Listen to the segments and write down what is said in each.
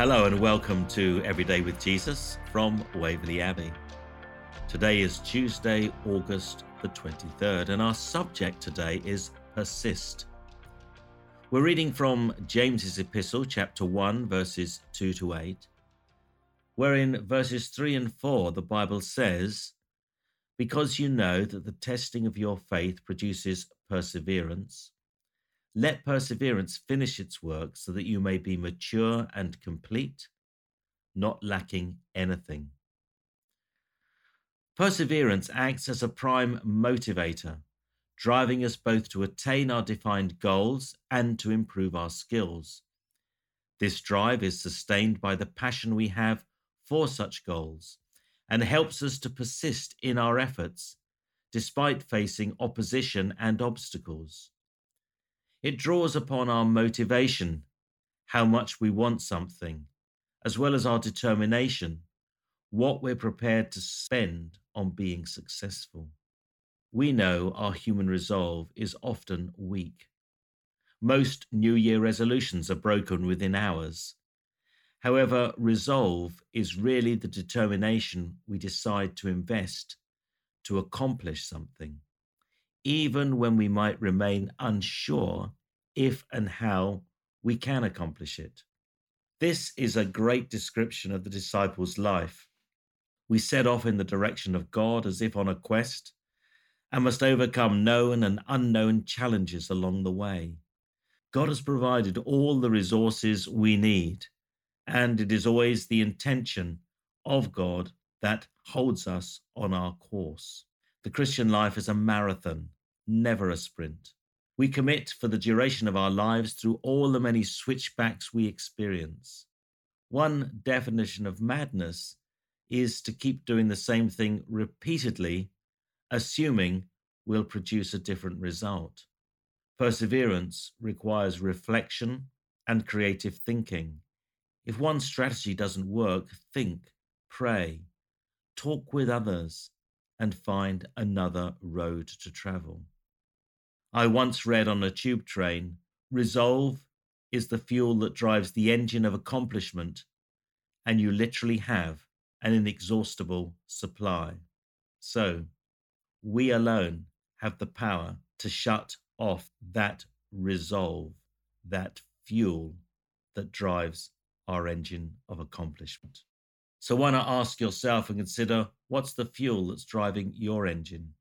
Hello and welcome to Every Day with Jesus from Waverley Abbey. Today is Tuesday, August the 23rd, and our subject today is persist. We're reading from James's Epistle, chapter 1, verses 2 to 8, where in verses 3 and 4 the Bible says, "Because you know that the testing of your faith produces perseverance, let perseverance finish its work so that you may be mature and complete, not lacking anything." Perseverance acts as a prime motivator, driving us both to attain our defined goals and to improve our skills. This drive is sustained by the passion we have for such goals and helps us to persist in our efforts, despite facing opposition and obstacles. It draws upon our motivation, how much we want something, as well as our determination, what we're prepared to spend on being successful. We know our human resolve is often weak. Most New Year resolutions are broken within hours. However, resolve is really the determination we decide to invest to accomplish something, even when we might remain unsure if and how we can accomplish it. This is a great description of the disciples' life. We set off in the direction of God as if on a quest and must overcome known and unknown challenges along the way. God has provided all the resources we need, and it is always the intention of God that holds us on our course. The Christian life is a marathon, never a sprint. We commit for the duration of our lives through all the many switchbacks we experience. One definition of madness is to keep doing the same thing repeatedly, assuming we'll produce a different result. Perseverance requires reflection and creative thinking. If one strategy doesn't work, think, pray, talk with others, and find another road to travel. I once read on a tube train, "Resolve is the fuel that drives the engine of accomplishment," and you literally have an inexhaustible supply. So, we alone have the power to shut off that resolve, that fuel that drives our engine of accomplishment. So why not ask yourself and consider, what's the fuel that's driving your engine?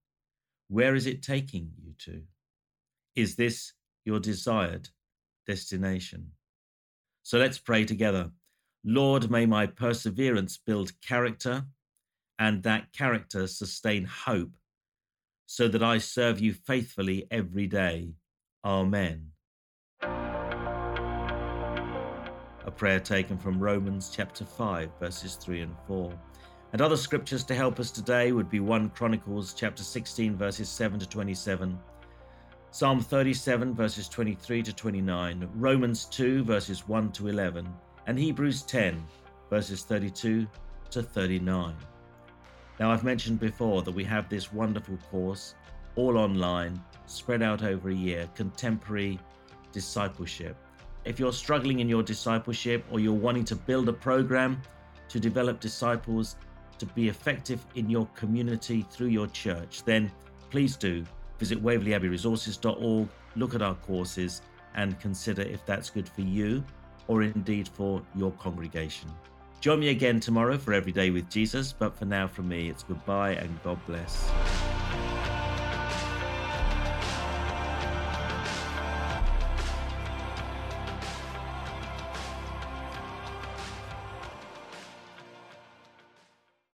Where is it taking you to? Is this your desired destination? So let's pray together. Lord, may my perseverance build character, and that character sustain hope, so that I serve you faithfully every day. Amen. A prayer taken from Romans chapter 5, verses 3 and 4. And other scriptures to help us today would be 1 Chronicles chapter 16, verses 7 to 27, Psalm 37, verses 23 to 29, Romans 2, verses 1 to 11, and Hebrews 10, verses 32 to 39. Now, I've mentioned before that we have this wonderful course, all online, spread out over a year, Contemporary Discipleship. If you're struggling in your discipleship or you're wanting to build a program to develop disciples to be effective in your community through your church, then please do visit waverleyabbeyresources.org, look at our courses and consider if that's good for you or indeed for your congregation. Join me again tomorrow for Every Day with Jesus, but for now from me, it's goodbye and God bless.